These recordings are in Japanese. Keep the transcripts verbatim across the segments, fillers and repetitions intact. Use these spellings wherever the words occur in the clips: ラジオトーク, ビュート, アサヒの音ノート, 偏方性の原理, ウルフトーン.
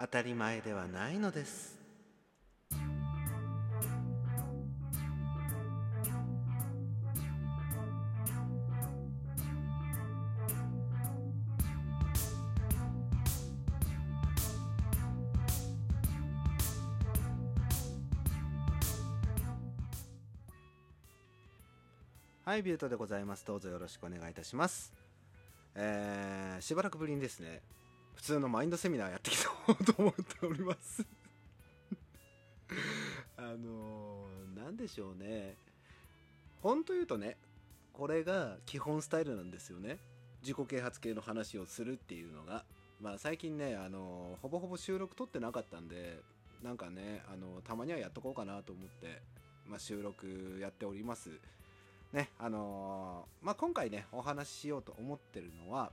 当たり前ではないのです。はい、ビュートでございます。どうぞよろしくお願いいたします。えー、しばらくぶりにですね、普通のマインドセミナーやってきそうと思っております。あのー、なんでしょうね。本当言うとね、これが基本スタイルなんですよね。自己啓発系の話をするっていうのが。まあ最近ね、あのー、ほぼほぼ収録撮ってなかったんで、なんかね、あのー、たまにはやっとこうかなと思って、まあ、収録やっております。ね、あのーまあ、今回ねお話ししようと思ってるのは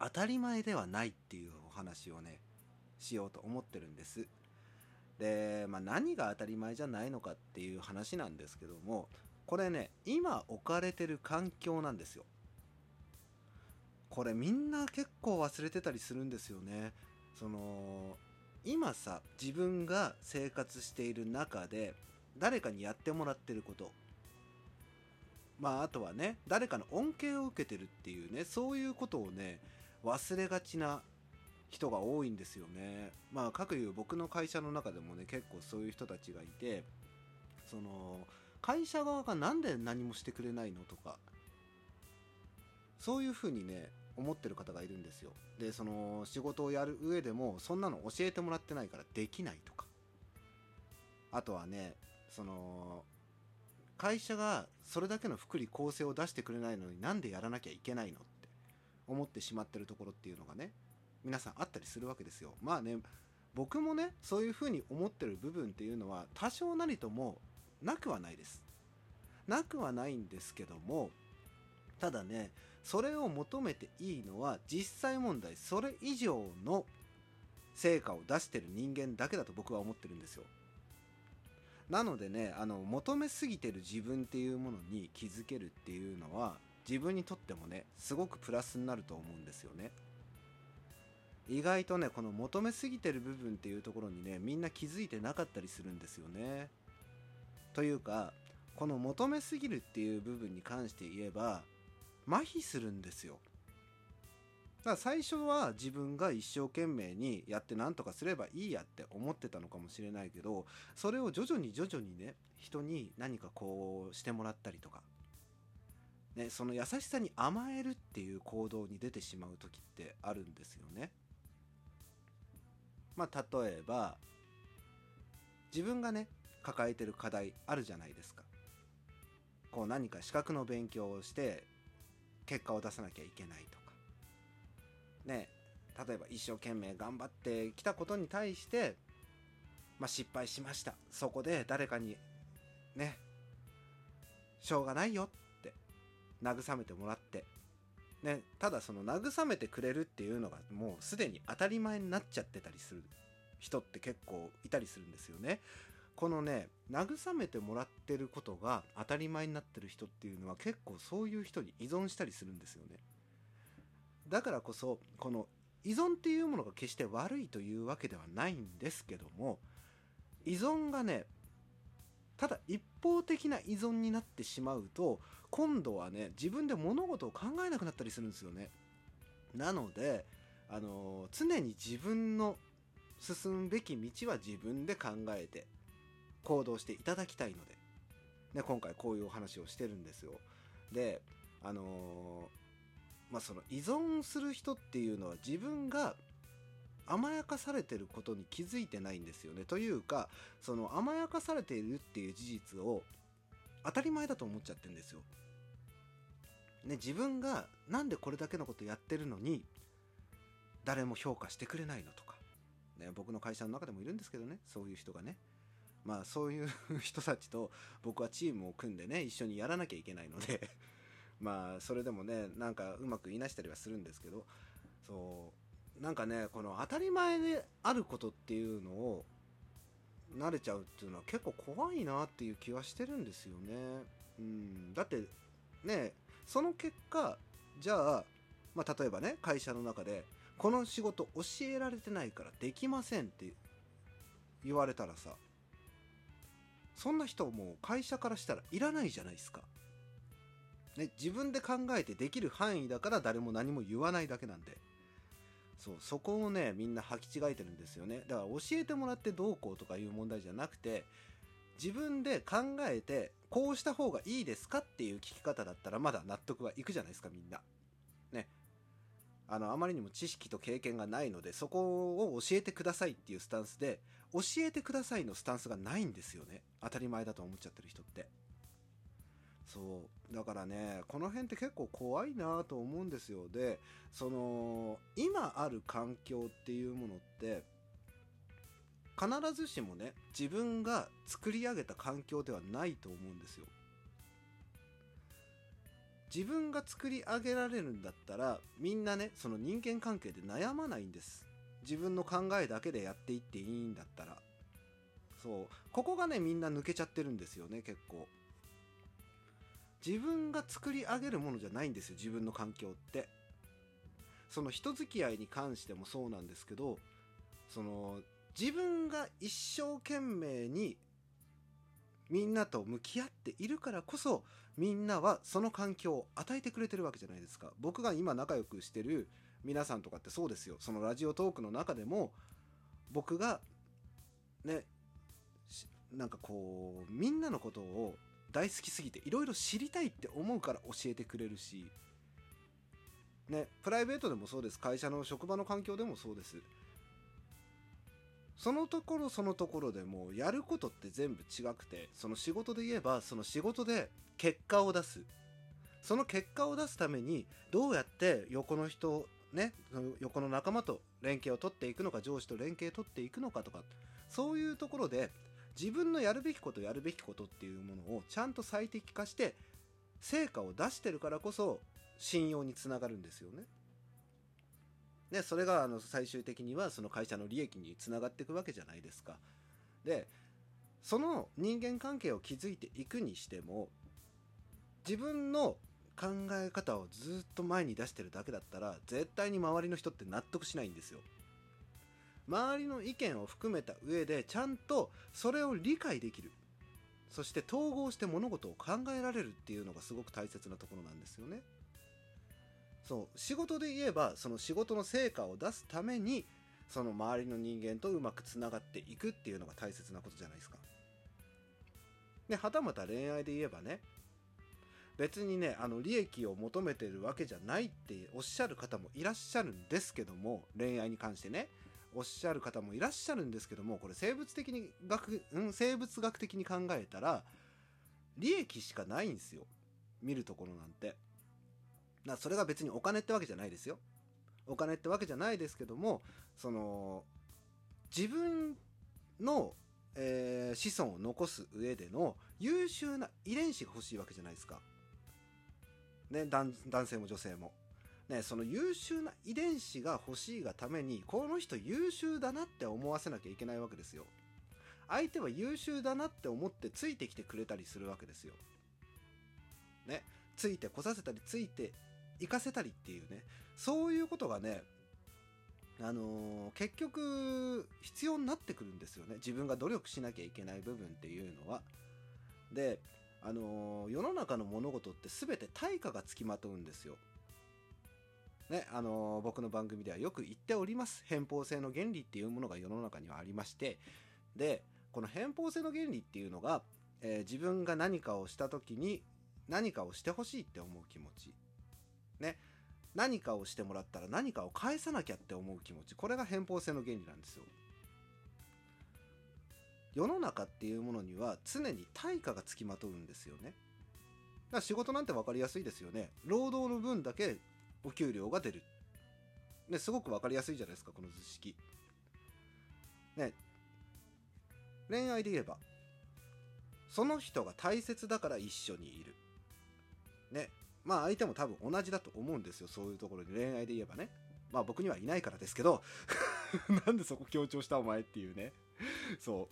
当たり前ではないっていうお話をねしようと思ってるんです。で、まあ、何が当たり前じゃないのかっていう話なんですけども、これね今置かれてる環境なんですよ。これみんな結構忘れてたりするんですよね。その今さ自分が生活している中で誰かにやってもらってること、まあ、あとはね誰かの恩恵を受けてるっていうね、そういうことをね忘れがちな人が多いんですよね。まあかくいう僕の会社の中でもね結構そういう人たちがいて、その会社側がなんで何もしてくれないのとか、そういうふうにね思ってる方がいるんですよ。でその仕事をやる上でもそんなの教えてもらってないからできないとか、あとはねその会社がそれだけの福利厚生を出してくれないのになんでやらなきゃいけないのって思ってしまってるところっていうのがね皆さんあったりするわけですよ。まあね僕もねそういうふうに思ってる部分っていうのは多少なりともなくはないです。なくはないんですけども、ただねそれを求めていいのは実際問題それ以上の成果を出してる人間だけだと僕は思ってるんですよ。なのでね、あの求めすぎてる自分っていうものに気づけるっていうのは自分にとってもねすごくプラスになると思うんですよね。意外とねこの求めすぎてる部分っていうところにねみんな気づいてなかったりするんですよね。というかこの求めすぎるっていう部分に関して言えば麻痺するんですよ。だから最初は自分が一生懸命にやって何とかすればいいやって思ってたのかもしれないけど、それを徐々に徐々にね人に何かこうしてもらったりとか、ね、その優しさに甘えるっていう行動に出てしまう時ってあるんですよね。まあ例えば自分がね抱えてる課題あるじゃないですか。こう何か資格の勉強をして結果を出さなきゃいけないと。ね、例えば一生懸命頑張ってきたことに対して、まあ、失敗しました。そこで誰かにねしょうがないよって慰めてもらって、ね、ただその慰めてくれるっていうのがもうすでに当たり前になっちゃってたりする人って結構いたりするんですよね。このね慰めてもらってることが当たり前になってる人っていうのは結構そういう人に依存したりするんですよね。だからこそこの依存っていうものが決して悪いというわけではないんですけども、依存がねただ一方的な依存になってしまうと今度はね自分で物事を考えなくなったりするんですよね。なのであの常に自分の進むべき道は自分で考えて行動していただきたいので、ね、今回こういうお話をしてるんですよ。であのーまあ、その依存する人っていうのは自分が甘やかされてることに気づいてないんですよね。というかその甘やかされているっていう事実を当たり前だと思っちゃってるんですよ、ね、自分がなんでこれだけのことやってるのに誰も評価してくれないのとか、ね、僕の会社の中でもいるんですけどねそういう人がね。まあそういう人たちと僕はチームを組んでね一緒にやらなきゃいけないのでまあそれでもねなんかうまく言いなしたりはするんですけど、そうなんかねこの当たり前であることっていうのを慣れちゃうっていうのは結構怖いなっていう気はしてるんですよね。うんだってねその結果じゃあ、まあ、例えばね会社の中でこの仕事教えられてないからできませんって言われたらさ、そんな人もう会社からしたらいらないじゃないですか。ね、自分で考えてできる範囲だから誰も何も言わないだけなんで。そう、そこをね、みんな履き違えてるんですよね。だから教えてもらってどうこうとかいう問題じゃなくて、自分で考えてこうした方がいいですかっていう聞き方だったらまだ納得はいくじゃないですか、みんな。ね。あの、あまりにも知識と経験がないので、そこを教えてくださいっていうスタンスで、教えてくださいのスタンスがないんですよね。当たり前だと思っちゃってる人って。そう。だからね、この辺って結構怖いなと思うんですよ。で、その、今ある環境っていうものって、必ずしもね、自分が作り上げた環境ではないと思うんですよ。自分が作り上げられるんだったら、みんなね、その人間関係で悩まないんです。自分の考えだけでやっていっていいんだったら。そう。ここがね、みんな抜けちゃってるんですよね、結構。自分が作り上げるものじゃないんですよ、自分の環境って。その人付き合いに関してもそうなんですけど、その自分が一生懸命にみんなと向き合っているからこそ、みんなはその環境を与えてくれてるわけじゃないですか。僕が今仲良くしてる皆さんとかってそうですよ。そのラジオトークの中でも、僕がね、なんかこう、みんなのことを大好きすぎていろいろ知りたいって思うから教えてくれるし、ね、プライベートでもそうです。会社の職場の環境でもそうです。そのところそのところでもうやることって全部違くて、その仕事で言えばその仕事で結果を出す。その結果を出すためにどうやって横の人、ね、横の仲間と連携を取っていくのか、上司と連携を取っていくのかとか、そういうところで自分のやるべきことやるべきことっていうものをちゃんと最適化して成果を出してるからこそ信用につながるんですよね。で、それがあの最終的にはその会社の利益につながっていくわけじゃないですか。で、その人間関係を築いていくにしても、自分の考え方をずっと前に出してるだけだったら絶対に周りの人って納得しないんですよ。周りの意見を含めた上でちゃんとそれを理解できる、そして統合して物事を考えられるっていうのがすごく大切なところなんですよね。そう、仕事で言えばその仕事の成果を出すためにその周りの人間とうまくつながっていくっていうのが大切なことじゃないですか。で、はたまた恋愛で言えばね、別にね、あの利益を求めてるわけじゃないっておっしゃる方もいらっしゃるんですけども、恋愛に関してねおっしゃる方もいらっしゃるんですけども、これ生物的に学、うん、生物学的に考えたら利益しかないんですよ、見るところなんて。だ、それが別にお金ってわけじゃないですよ。お金ってわけじゃないですけども、その自分の、えー、子孫を残す上での優秀な遺伝子が欲しいわけじゃないですか。ね、男性も女性も。ね、その優秀な遺伝子が欲しいがために、この人優秀だなって思わせなきゃいけないわけですよ。相手は優秀だなって思ってついてきてくれたりするわけですよ。ね、ついてこさせたりついていかせたりっていうね、そういうことがね、あのー、結局必要になってくるんですよね。自分が努力しなきゃいけない部分っていうのは。で、あのー、世の中の物事って全て対価がつきまとうんですよ。ね、あのー、僕の番組ではよく言っております。偏方性の原理っていうものが世の中にはありまして、で、この偏方性の原理っていうのが、えー、自分が何かをした時に何かをしてほしいって思う気持ち、ね、何かをしてもらったら何かを返さなきゃって思う気持ち、これが偏方性の原理なんですよ。世の中っていうものには常に対価がつきまとうんですよね。だから仕事なんて分かりやすいですよね。労働の分だけお給料が出る、ね、すごく分かりやすいじゃないですか、この図式、ね。恋愛で言えばその人が大切だから一緒にいる、ね、まあ相手も多分同じだと思うんですよ、そういうところに。恋愛で言えばね、まあ僕にはいないからですけどなんでそこ強調したお前っていうね。そ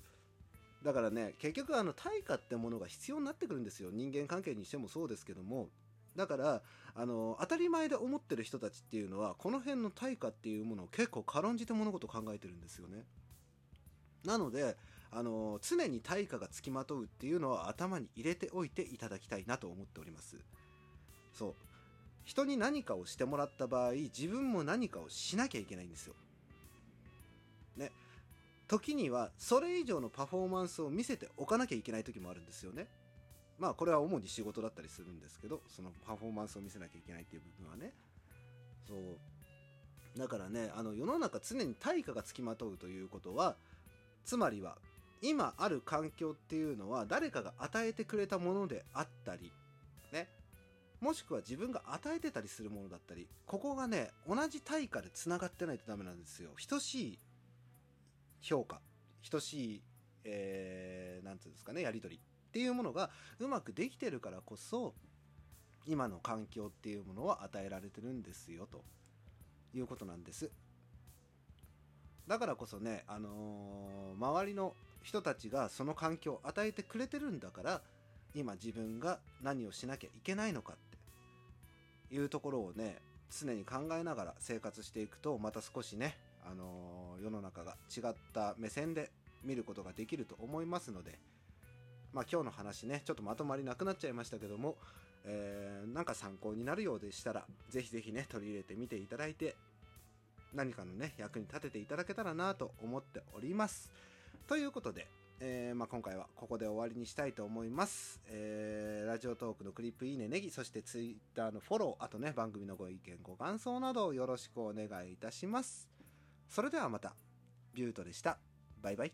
うだからね、結局あの対価ってものが必要になってくるんですよ。人間関係にしてもそうですけども、だからあの当たり前で思ってる人たちっていうのはこの辺の対価っていうものを結構軽んじて物事を考えてるんですよね。なのであの常に対価がつきまとうっていうのは頭に入れておいていただきたいなと思っております。そう、人に何かをしてもらった場合自分も何かをしなきゃいけないんですよ、ね、時にはそれ以上のパフォーマンスを見せておかなきゃいけない時もあるんですよね。まあこれは主に仕事だったりするんですけど、そのパフォーマンスを見せなきゃいけないっていう部分はね。そうだからね、あの世の中常に対価がつきまとうということは、つまりは今ある環境っていうのは誰かが与えてくれたものであったりね、もしくは自分が与えてたりするものだったり、ここがね同じ対価でつながってないとダメなんですよ。等しい評価、等しい、えー、なんていうんですかね、やり取りっていうものがうまくできてるからこそ今の環境っていうものは与えられてるんですよということなんです。だからこそね、あのー、周りの人たちがその環境を与えてくれてるんだから今自分が何をしなきゃいけないのかっていうところをね常に考えながら生活していくと、また少しね、あのー、世の中が違った目線で見ることができると思いますので、まあ、今日の話ねちょっとまとまりなくなっちゃいましたけども、えー、なんか参考になるようでしたらぜひぜひね取り入れてみていただいて何かのね役に立てていただけたらなと思っております。ということで、えーまあ、今回はここで終わりにしたいと思います、えー、ラジオトークのクリップいいねネギ、そしてツイッターのフォロー、あとね番組のご意見ご感想などよろしくお願いいたします。それではまた、ビュートでした。バイバイ。